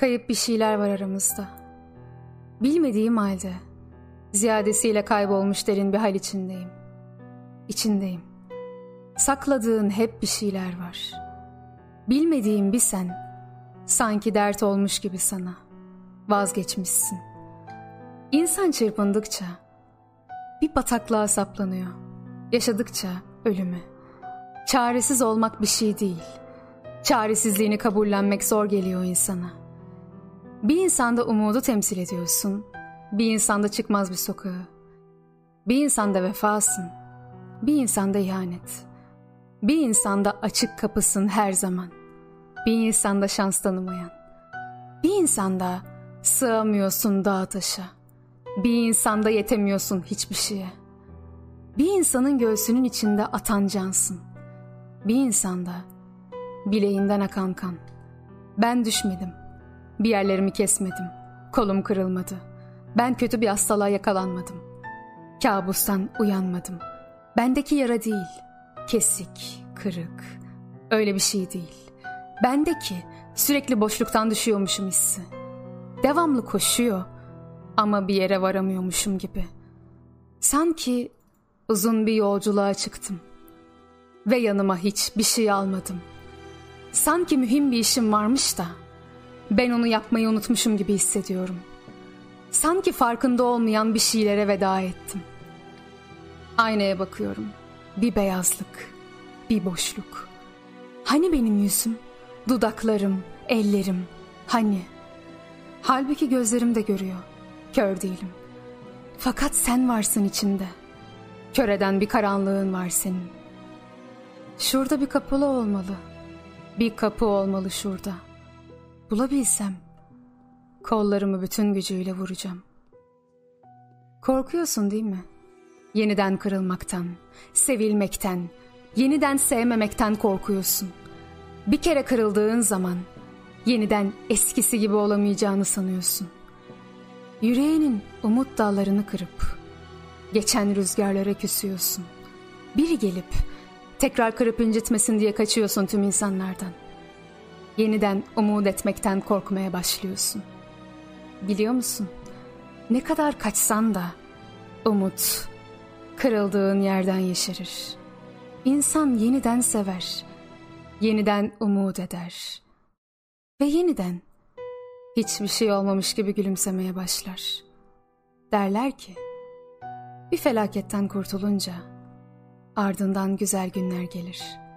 Kayıp bir şeyler var aramızda. Bilmediğim halde ziyadesiyle kaybolmuş derin bir hal içindeyim. Sakladığın hep bir şeyler var. Bilmediğim bir sen, sanki dert olmuş gibi sana. Vazgeçmişsin. İnsan çırpındıkça bir bataklığa saplanıyor. Yaşadıkça ölümü. Çaresiz olmak bir şey değil. Çaresizliğini kabullenmek zor geliyor insana. Bir insanda umudu temsil ediyorsun. Bir insanda çıkmaz bir sokağı. Bir insanda vefasın. Bir insanda ihanet. Bir insanda açık kapısın her zaman. Bir insanda şans tanımayan. Bir insanda sığamıyorsun dağa taşa. Bir insanda yetemiyorsun hiçbir şeye. Bir insanın göğsünün içinde atan cansın. Bir insanda bileğinden akan kan. Ben düşmedim. Bir yerlerimi kesmedim. Kolum kırılmadı. Ben kötü bir hastalığa yakalanmadım. Kabustan uyanmadım. Bendeki yara değil, kesik, kırık, öyle bir şey değil. Bendeki sürekli boşluktan düşüyormuşum hissi. Devamlı koşuyor ama bir yere varamıyormuşum gibi. Sanki uzun bir yolculuğa çıktım ve yanıma hiçbir şey almadım. Sanki mühim bir işim varmış da ben onu yapmayı unutmuşum gibi hissediyorum. Sanki farkında olmayan bir şeylere veda ettim. Aynaya bakıyorum. Bir beyazlık, bir boşluk. Hani benim yüzüm, dudaklarım, ellerim, hani? Halbuki gözlerim de görüyor. Kör değilim. Fakat sen varsın içinde. Kör eden bir karanlığın var senin. Şurada bir kapılı olmalı. Bir kapı olmalı şurada. Bulabilsem, kollarımı bütün gücüyle vuracağım. Korkuyorsun değil mi? Yeniden kırılmaktan, sevilmekten, yeniden sevmemekten korkuyorsun. Bir kere kırıldığın zaman yeniden eskisi gibi olamayacağını sanıyorsun. Yüreğinin umut dallarını kırıp geçen rüzgarlara küsüyorsun. Biri gelip tekrar kırıp incitmesin diye kaçıyorsun tüm insanlardan. Yeniden umut etmekten korkmaya başlıyorsun. Biliyor musun? Ne kadar kaçsan da umut kırıldığın yerden yeşerir. İnsan yeniden sever, yeniden umut eder ve yeniden hiçbir şey olmamış gibi gülümsemeye başlar. Derler ki, bir felaketten kurtulunca ardından güzel günler gelir.